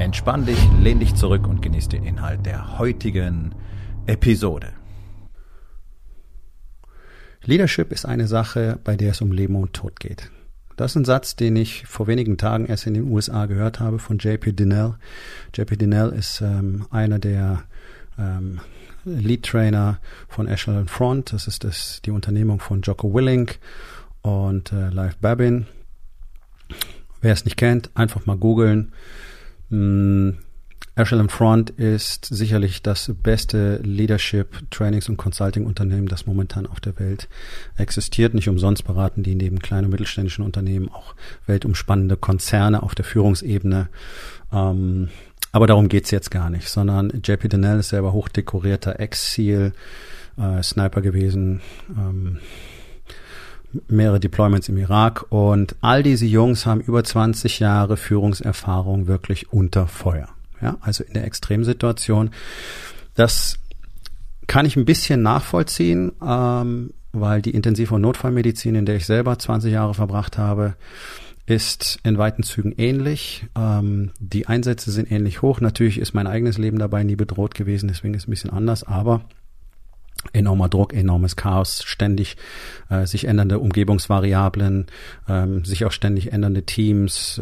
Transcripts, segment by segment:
Entspann dich, lehn dich zurück und genieß den Inhalt der heutigen Episode. Leadership ist eine Sache, bei der es um Leben und Tod geht. Das ist ein Satz, den ich vor wenigen Tagen erst in den USA gehört habe von JP Dinell. JP Dinell ist einer der Lead Trainer von Ashland Front. Das ist die Unternehmung von Jocko Willink und Leif Babin. Wer es nicht kennt, einfach mal googeln. Ashland Front ist sicherlich das beste Leadership, Trainings- und Consulting-Unternehmen, das momentan auf der Welt existiert. Nicht umsonst beraten die neben kleinen und mittelständischen Unternehmen auch weltumspannende Konzerne auf der Führungsebene. Aber darum geht's jetzt gar nicht, sondern JP Dinell ist selber hochdekorierter Ex-Seal, Sniper gewesen, mehrere Deployments im Irak, und all diese Jungs haben über 20 Jahre Führungserfahrung wirklich unter Feuer. Ja, also in der Extremsituation. Das kann ich ein bisschen nachvollziehen, weil die Intensiv- und Notfallmedizin, in der ich selber 20 Jahre verbracht habe, ist in weiten Zügen ähnlich. Die Einsätze sind ähnlich hoch. Natürlich ist mein eigenes Leben dabei nie bedroht gewesen, deswegen ist es ein bisschen anders, aber enormer Druck, enormes Chaos, ständig sich ändernde Umgebungsvariablen, sich auch ständig ändernde Teams.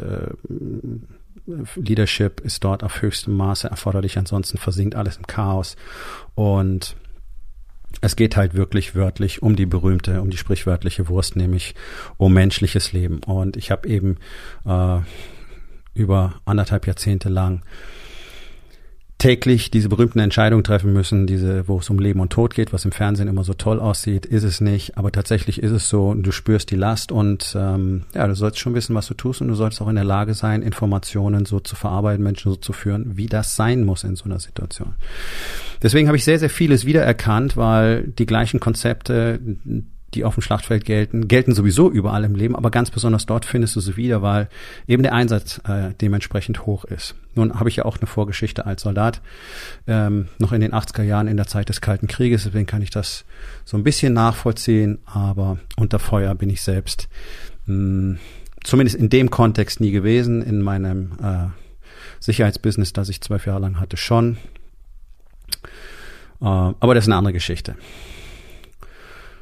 Leadership ist dort auf höchstem Maße erforderlich, ansonsten versinkt alles im Chaos. Und es geht halt wirklich wörtlich um die sprichwörtliche Wurst, nämlich um menschliches Leben. Und ich habe eben über 1,5 Jahrzehnte lang täglich diese berühmten Entscheidungen treffen müssen, wo es um Leben und Tod geht, was im Fernsehen immer so toll aussieht, ist es nicht, aber tatsächlich ist es so, du spürst die Last und du sollst schon wissen, was du tust, und du sollst auch in der Lage sein, Informationen so zu verarbeiten, Menschen so zu führen, wie das sein muss in so einer Situation. Deswegen habe ich sehr, sehr vieles wiedererkannt, weil die gleichen Konzepte, die auf dem Schlachtfeld gelten sowieso überall im Leben, aber ganz besonders dort findest du sie wieder, weil eben der Einsatz dementsprechend hoch ist. Nun habe ich ja auch eine Vorgeschichte als Soldat, noch in den 80er Jahren in der Zeit des Kalten Krieges, deswegen kann ich das so ein bisschen nachvollziehen, aber unter Feuer bin ich selbst zumindest in dem Kontext nie gewesen, in meinem Sicherheitsbusiness, das ich 12 Jahre lang hatte, schon. Aber das ist eine andere Geschichte.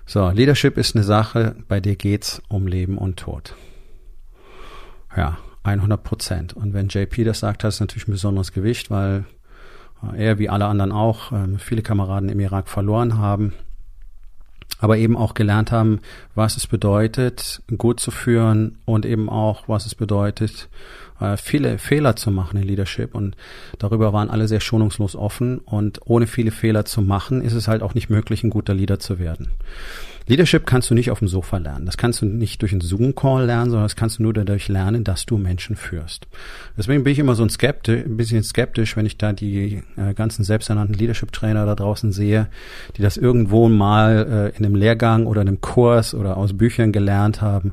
So, Leadership ist eine Sache, bei der geht's um Leben und Tod. Ja, 100%. Und wenn JP das sagt, hat es natürlich ein besonderes Gewicht, weil er, wie alle anderen auch, viele Kameraden im Irak verloren haben, aber eben auch gelernt haben, was es bedeutet, gut zu führen, und eben auch, was es bedeutet, viele Fehler zu machen in Leadership, und darüber waren alle sehr schonungslos offen, und ohne viele Fehler zu machen, ist es halt auch nicht möglich, ein guter Leader zu werden. Leadership kannst du nicht auf dem Sofa lernen, das kannst du nicht durch einen Zoom-Call lernen, sondern das kannst du nur dadurch lernen, dass du Menschen führst. Deswegen bin ich immer so ein bisschen skeptisch, wenn ich da die ganzen selbsternannten Leadership-Trainer da draußen sehe, die das irgendwo mal in einem Lehrgang oder einem Kurs oder aus Büchern gelernt haben.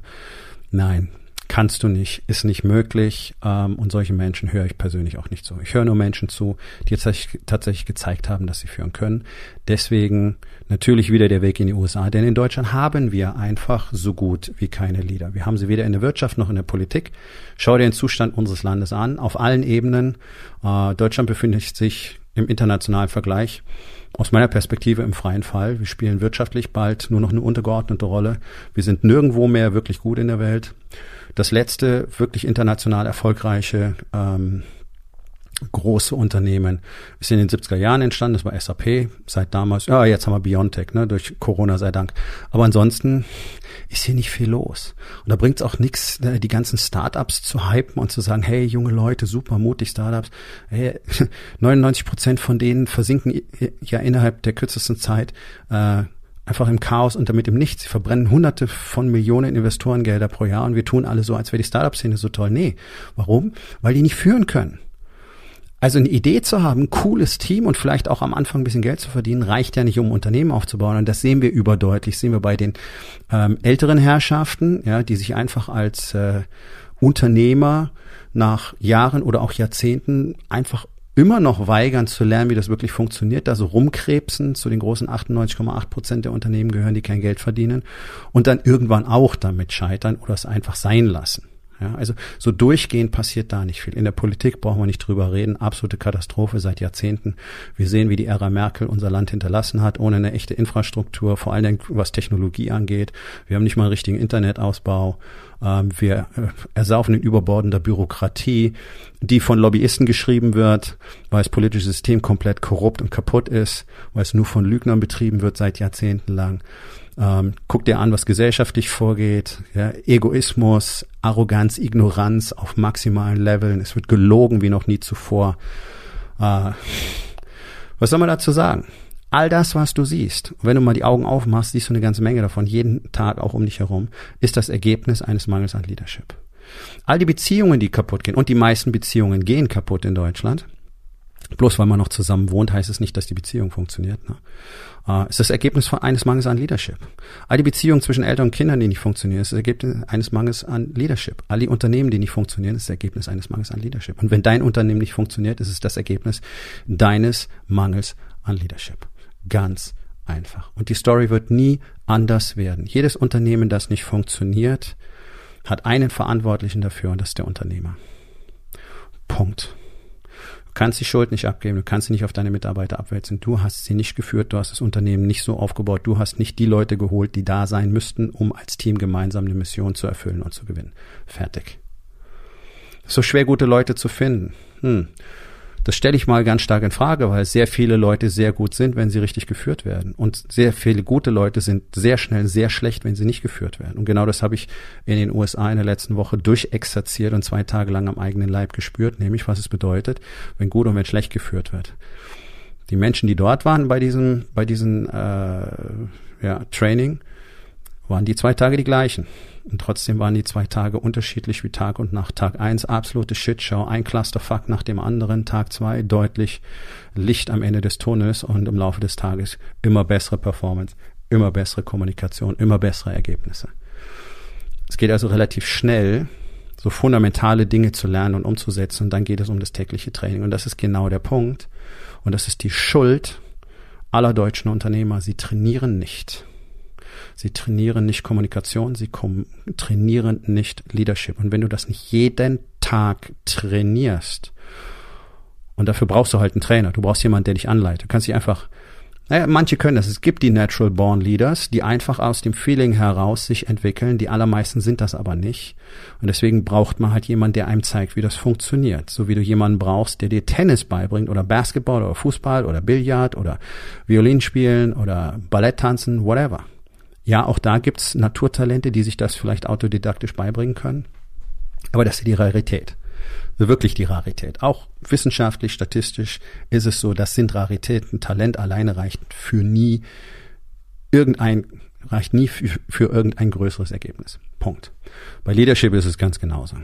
Nein, kannst du nicht, ist nicht möglich, und solche Menschen höre ich persönlich auch nicht zu. Ich höre nur Menschen zu, die tatsächlich gezeigt haben, dass sie führen können. Deswegen natürlich wieder der Weg in die USA, denn in Deutschland haben wir einfach so gut wie keine Leader. Wir haben sie weder in der Wirtschaft noch in der Politik. Schau dir den Zustand unseres Landes an, auf allen Ebenen. Deutschland befindet sich im internationalen Vergleich aus meiner Perspektive im freien Fall. Wir spielen wirtschaftlich bald nur noch eine untergeordnete Rolle. Wir sind nirgendwo mehr wirklich gut in der Welt. Das letzte wirklich international erfolgreiche große Unternehmen ist in den 70er Jahren entstanden. Das war SAP. Seit damals, jetzt haben wir Biontech, durch Corona sei Dank. Aber ansonsten ist hier nicht viel los. Und da bringt es auch nichts, die ganzen Startups zu hypen und zu sagen, hey, junge Leute, super mutig Startups. Hey, 99% von denen versinken ja innerhalb der kürzesten Zeit einfach im Chaos und damit im Nichts. Sie verbrennen Hunderte von Millionen Investorengelder pro Jahr, und wir tun alle so, als wäre die Startup-Szene so toll. Nee, warum? Weil die nicht führen können. Also eine Idee zu haben, ein cooles Team und vielleicht auch am Anfang ein bisschen Geld zu verdienen, reicht ja nicht, um ein Unternehmen aufzubauen. Und das sehen wir überdeutlich. Das sehen wir bei den älteren Herrschaften, ja, die sich einfach als Unternehmer nach Jahren oder auch Jahrzehnten einfach immer noch weigern zu lernen, wie das wirklich funktioniert, da so rumkrebsen. Zu den großen 98,8% der Unternehmen gehören, die kein Geld verdienen und dann irgendwann auch damit scheitern oder es einfach sein lassen. Ja, also so durchgehend passiert da nicht viel. In der Politik brauchen wir nicht drüber reden. Absolute Katastrophe seit Jahrzehnten. Wir sehen, wie die Ära Merkel unser Land hinterlassen hat, ohne eine echte Infrastruktur, vor allem was Technologie angeht. Wir haben nicht mal einen richtigen Internetausbau. Wir ersaufen in überbordender Bürokratie, die von Lobbyisten geschrieben wird, weil das politische System komplett korrupt und kaputt ist, weil es nur von Lügnern betrieben wird seit Jahrzehnten lang. Guck dir an, was gesellschaftlich vorgeht, ja, Egoismus, Arroganz, Ignoranz auf maximalen Leveln, es wird gelogen wie noch nie zuvor. Was soll man dazu sagen? All das, was du siehst, wenn du mal die Augen aufmachst, siehst du eine ganze Menge davon, jeden Tag auch um dich herum, ist das Ergebnis eines Mangels an Leadership. All die Beziehungen, die kaputt gehen, und die meisten Beziehungen gehen kaputt in Deutschland, bloß weil man noch zusammen wohnt, heißt es nicht, dass die Beziehung funktioniert. Ne? Ist das Ergebnis von eines Mangels an Leadership. All die Beziehungen zwischen Eltern und Kindern, die nicht funktionieren, ist das Ergebnis eines Mangels an Leadership. All die Unternehmen, die nicht funktionieren, ist das Ergebnis eines Mangels an Leadership. Und wenn dein Unternehmen nicht funktioniert, ist es das Ergebnis deines Mangels an Leadership. Ganz einfach. Und die Story wird nie anders werden. Jedes Unternehmen, das nicht funktioniert, hat einen Verantwortlichen dafür und das ist der Unternehmer. Punkt. Du kannst die Schuld nicht abgeben, du kannst sie nicht auf deine Mitarbeiter abwälzen. Du hast sie nicht geführt, du hast das Unternehmen nicht so aufgebaut, du hast nicht die Leute geholt, die da sein müssten, um als Team gemeinsam eine Mission zu erfüllen und zu gewinnen. Fertig. So schwer, gute Leute zu finden. Das stelle ich mal ganz stark in Frage, weil sehr viele Leute sehr gut sind, wenn sie richtig geführt werden. Und sehr viele gute Leute sind sehr schnell sehr schlecht, wenn sie nicht geführt werden. Und genau das habe ich in den USA in der letzten Woche durchexerziert und 2 Tage lang am eigenen Leib gespürt, nämlich was es bedeutet, wenn gut und wenn schlecht geführt wird. Die Menschen, die dort waren bei diesem Training, waren die 2 Tage die gleichen. Und trotzdem waren die 2 Tage unterschiedlich wie Tag und Nacht. Tag 1 absolute Shitshow, ein Clusterfuck nach dem anderen. Tag 2 deutlich Licht am Ende des Tunnels und im Laufe des Tages immer bessere Performance, immer bessere Kommunikation, immer bessere Ergebnisse. Es geht also relativ schnell, so fundamentale Dinge zu lernen und umzusetzen. Und dann geht es um das tägliche Training. Und das ist genau der Punkt. Und das ist die Schuld aller deutschen Unternehmer. Sie trainieren nicht. Sie trainieren nicht Kommunikation, sie trainieren nicht Leadership. Und wenn du das nicht jeden Tag trainierst, und dafür brauchst du halt einen Trainer, du brauchst jemanden, der dich anleitet. Du kannst dich einfach, manche können das, es gibt die Natural Born Leaders, die einfach aus dem Feeling heraus sich entwickeln, die allermeisten sind das aber nicht. Und deswegen braucht man halt jemanden, der einem zeigt, wie das funktioniert. So wie du jemanden brauchst, der dir Tennis beibringt oder Basketball oder Fußball oder Billard oder Violin spielen oder Ballett tanzen, whatever. Ja, auch da gibt's Naturtalente, die sich das vielleicht autodidaktisch beibringen können. Aber das ist die Rarität. Wirklich die Rarität. Auch wissenschaftlich, statistisch ist es so, das sind Raritäten. Talent alleine reicht nie für irgendein größeres Ergebnis. Punkt. Bei Leadership ist es ganz genauso.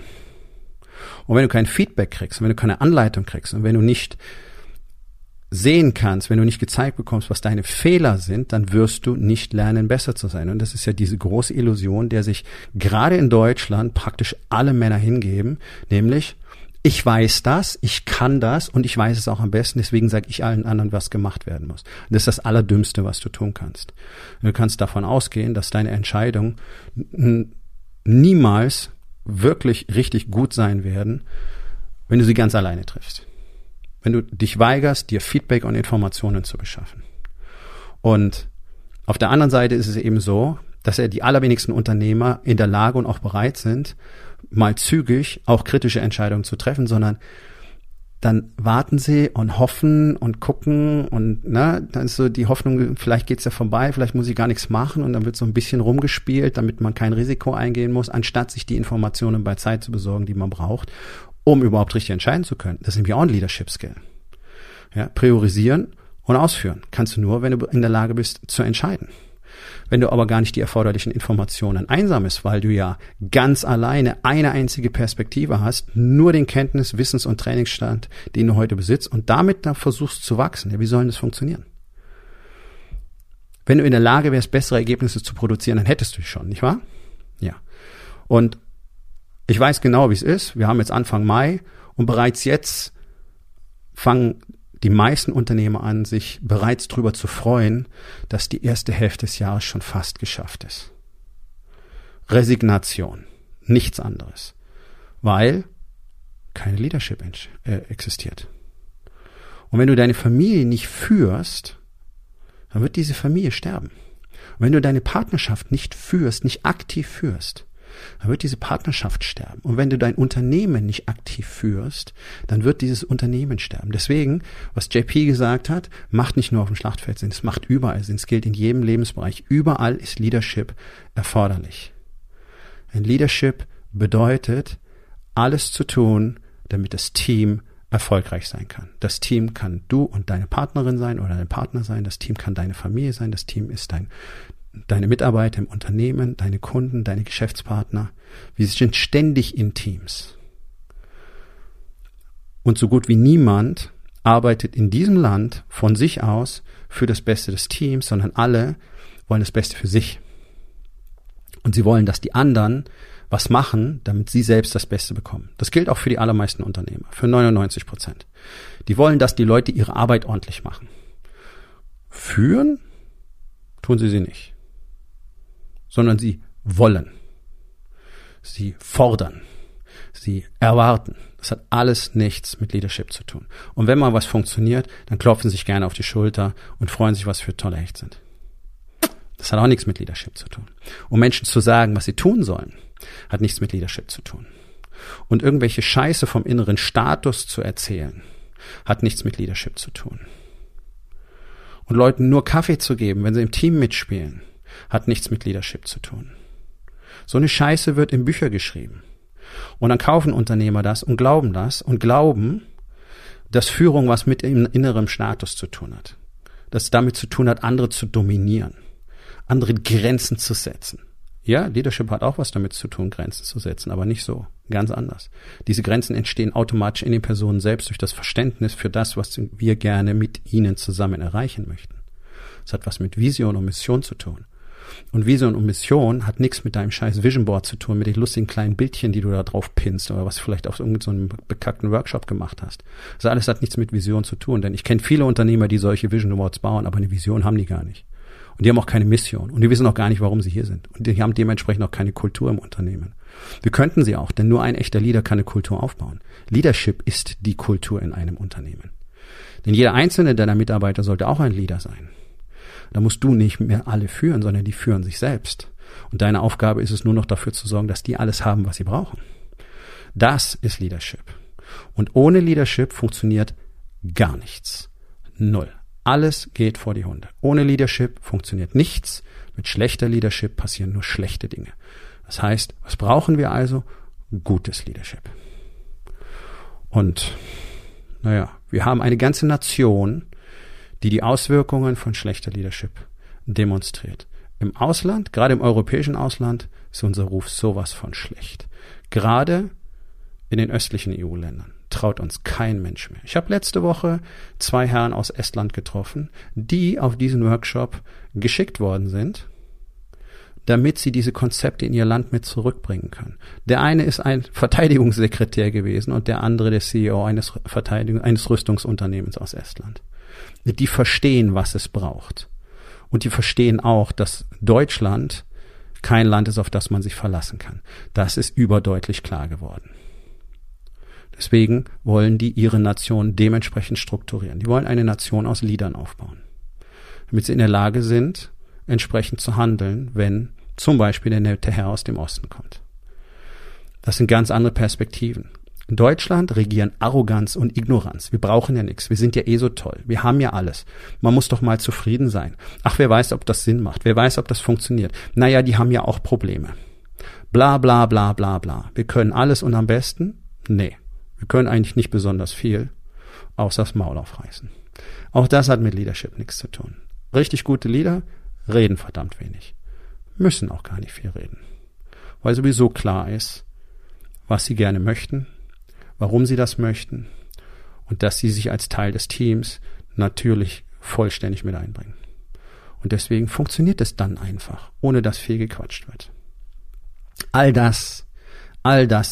Und wenn du kein Feedback kriegst, wenn du keine Anleitung kriegst und wenn du nicht sehen kannst, wenn du nicht gezeigt bekommst, was deine Fehler sind, dann wirst du nicht lernen, besser zu sein. Und das ist ja diese große Illusion, der sich gerade in Deutschland praktisch alle Männer hingeben, nämlich ich weiß das, ich kann das und ich weiß es auch am besten, deswegen sage ich allen anderen, was gemacht werden muss. Und das ist das Allerdümmste, was du tun kannst. Du kannst davon ausgehen, dass deine Entscheidungen niemals wirklich richtig gut sein werden, wenn du sie ganz alleine triffst. Wenn du dich weigerst, dir Feedback und Informationen zu beschaffen. Und auf der anderen Seite ist es eben so, dass die allerwenigsten Unternehmer in der Lage und auch bereit sind, mal zügig auch kritische Entscheidungen zu treffen, sondern dann warten sie und hoffen und gucken und dann ist so die Hoffnung, vielleicht geht's ja vorbei, vielleicht muss ich gar nichts machen und dann wird so ein bisschen rumgespielt, damit man kein Risiko eingehen muss, anstatt sich die Informationen bei Zeit zu besorgen, die man braucht, um überhaupt richtig entscheiden zu können. Das ist nämlich auch ein Leadership-Skill. Ja, priorisieren und ausführen kannst du nur, wenn du in der Lage bist, zu entscheiden. Wenn du aber gar nicht die erforderlichen Informationen einsammelst, weil du ja ganz alleine eine einzige Perspektive hast, nur den Kenntnis-, Wissens- und Trainingsstand, den du heute besitzt und damit dann versuchst zu wachsen. Ja, wie soll denn das funktionieren? Wenn du in der Lage wärst, bessere Ergebnisse zu produzieren, dann hättest du schon, nicht wahr? Ja. Und ich weiß genau, wie es ist. Wir haben jetzt Anfang Mai und bereits jetzt fangen die meisten Unternehmer an, sich bereits drüber zu freuen, dass die erste Hälfte des Jahres schon fast geschafft ist. Resignation, nichts anderes, weil keine Leadership existiert. Und wenn du deine Familie nicht führst, dann wird diese Familie sterben. Und wenn du deine Partnerschaft nicht führst, nicht aktiv führst, dann wird diese Partnerschaft sterben. Und wenn du dein Unternehmen nicht aktiv führst, dann wird dieses Unternehmen sterben. Deswegen, was JP gesagt hat, macht nicht nur auf dem Schlachtfeld Sinn, es macht überall Sinn. Es gilt in jedem Lebensbereich. Überall ist Leadership erforderlich. Ein Leadership bedeutet, alles zu tun, damit das Team erfolgreich sein kann. Das Team kann du und deine Partnerin sein oder dein Partner sein. Das Team kann deine Familie sein. Das Team ist deine Mitarbeiter im Unternehmen, deine Kunden, deine Geschäftspartner. Wir sind ständig in Teams. Und so gut wie niemand arbeitet in diesem Land von sich aus für das Beste des Teams, sondern alle wollen das Beste für sich. Und sie wollen, dass die anderen was machen, damit sie selbst das Beste bekommen. Das gilt auch für die allermeisten Unternehmer, für 99%. Die wollen, dass die Leute ihre Arbeit ordentlich machen. Führen tun sie nicht, sondern sie wollen, sie fordern, sie erwarten. Das hat alles nichts mit Leadership zu tun. Und wenn mal was funktioniert, dann klopfen sie sich gerne auf die Schulter und freuen sich, was für tolle Hecht sind. Das hat auch nichts mit Leadership zu tun. Um Menschen zu sagen, was sie tun sollen, hat nichts mit Leadership zu tun. Und irgendwelche Scheiße vom inneren Status zu erzählen, hat nichts mit Leadership zu tun. Und Leuten nur Kaffee zu geben, wenn sie im Team mitspielen, hat nichts mit Leadership zu tun. So eine Scheiße wird in Bücher geschrieben. Und dann kaufen Unternehmer das und glauben, dass Führung was mit innerem Status zu tun hat. Dass es damit zu tun hat, andere zu dominieren, andere Grenzen zu setzen. Ja, Leadership hat auch was damit zu tun, Grenzen zu setzen, aber nicht so, ganz anders. Diese Grenzen entstehen automatisch in den Personen selbst durch das Verständnis für das, was wir gerne mit ihnen zusammen erreichen möchten. Es hat was mit Vision und Mission zu tun. Und Vision und Mission hat nichts mit deinem scheiß Vision Board zu tun, mit den lustigen kleinen Bildchen, die du da drauf pinnst oder was du vielleicht auf irgendeinem bekackten Workshop gemacht hast. Das alles hat nichts mit Vision zu tun, denn ich kenne viele Unternehmer, die solche Vision Boards bauen, aber eine Vision haben die gar nicht. Und die haben auch keine Mission. Und die wissen auch gar nicht, warum sie hier sind. Und die haben dementsprechend auch keine Kultur im Unternehmen. Wir könnten sie auch, denn nur ein echter Leader kann eine Kultur aufbauen. Leadership ist die Kultur in einem Unternehmen. Denn jeder einzelne deiner Mitarbeiter sollte auch ein Leader sein. Da musst du nicht mehr alle führen, sondern die führen sich selbst. Und deine Aufgabe ist es nur noch dafür zu sorgen, dass die alles haben, was sie brauchen. Das ist Leadership. Und ohne Leadership funktioniert gar nichts. Null. Alles geht vor die Hunde. Ohne Leadership funktioniert nichts. Mit schlechter Leadership passieren nur schlechte Dinge. Das heißt, was brauchen wir also? Gutes Leadership. Und wir haben eine ganze Nation, die die Auswirkungen von schlechter Leadership demonstriert. Im Ausland, gerade im europäischen Ausland, ist unser Ruf sowas von schlecht. Gerade in den östlichen EU-Ländern. Traut uns kein Mensch mehr. Ich habe letzte Woche 2 Herren aus Estland getroffen, die auf diesen Workshop geschickt worden sind, damit sie diese Konzepte in ihr Land mit zurückbringen können. Der eine ist ein Verteidigungssekretär gewesen und der andere der CEO eines Rüstungsunternehmens aus Estland. Die verstehen, was es braucht. Und die verstehen auch, dass Deutschland kein Land ist, auf das man sich verlassen kann. Das ist überdeutlich klar geworden. Deswegen wollen die ihre Nation dementsprechend strukturieren. Die wollen eine Nation aus Leadern aufbauen, damit sie in der Lage sind, entsprechend zu handeln, wenn zum Beispiel der nette Herr aus dem Osten kommt. Das sind ganz andere Perspektiven. In Deutschland regieren Arroganz und Ignoranz. Wir brauchen ja nichts. Wir sind ja eh so toll. Wir haben ja alles. Man muss doch mal zufrieden sein. Ach, wer weiß, ob das Sinn macht. Wer weiß, ob das funktioniert. Naja, die haben ja auch Probleme. Bla, bla, bla, bla, bla. Wir können alles und am besten? Nee. Wir können eigentlich nicht besonders viel, außer das Maul aufreißen. Auch das hat mit Leadership nichts zu tun. Richtig gute Leader reden verdammt wenig. Müssen auch gar nicht viel reden. Weil sowieso klar ist, was sie gerne möchten, warum sie das möchten und dass sie sich als Teil des Teams natürlich vollständig mit einbringen. Und deswegen funktioniert es dann einfach, ohne dass viel gequatscht wird. All das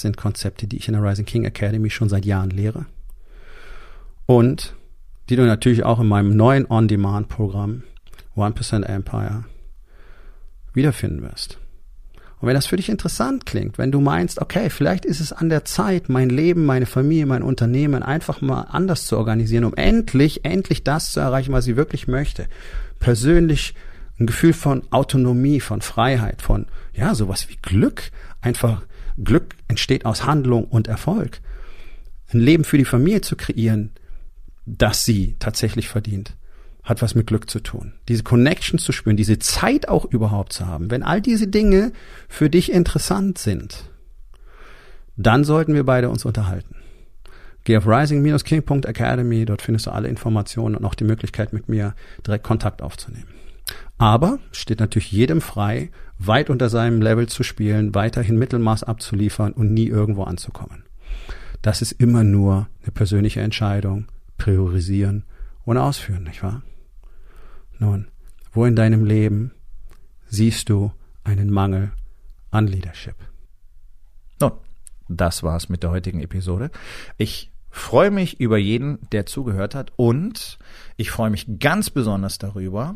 sind Konzepte, die ich in der Rising King Academy schon seit Jahren lehre und die du natürlich auch in meinem neuen On-Demand-Programm 1% Empire wiederfinden wirst. Und wenn das für dich interessant klingt, wenn du meinst, okay, vielleicht ist es an der Zeit, mein Leben, meine Familie, mein Unternehmen einfach mal anders zu organisieren, um endlich das zu erreichen, was ich wirklich möchte. Persönlich ein Gefühl von Autonomie, von Freiheit, von, ja, sowas wie Glück. Einfach Glück entsteht aus Handlung und Erfolg. Ein Leben für die Familie zu kreieren, das sie tatsächlich verdient, hat was mit Glück zu tun. Diese Connections zu spüren, diese Zeit auch überhaupt zu haben. Wenn all diese Dinge für dich interessant sind, dann sollten wir beide uns unterhalten. Geh auf rising-king.academy, dort findest du alle Informationen und auch die Möglichkeit, mit mir direkt Kontakt aufzunehmen. Aber steht natürlich jedem frei, weit unter seinem Level zu spielen, weiterhin Mittelmaß abzuliefern und nie irgendwo anzukommen. Das ist immer nur eine persönliche Entscheidung, priorisieren und ausführen, nicht wahr? Nun, wo in deinem Leben siehst du einen Mangel an Leadership? Nun, das war's mit der heutigen Episode. Ich freue mich über jeden, der zugehört hat, und ich freue mich ganz besonders darüber,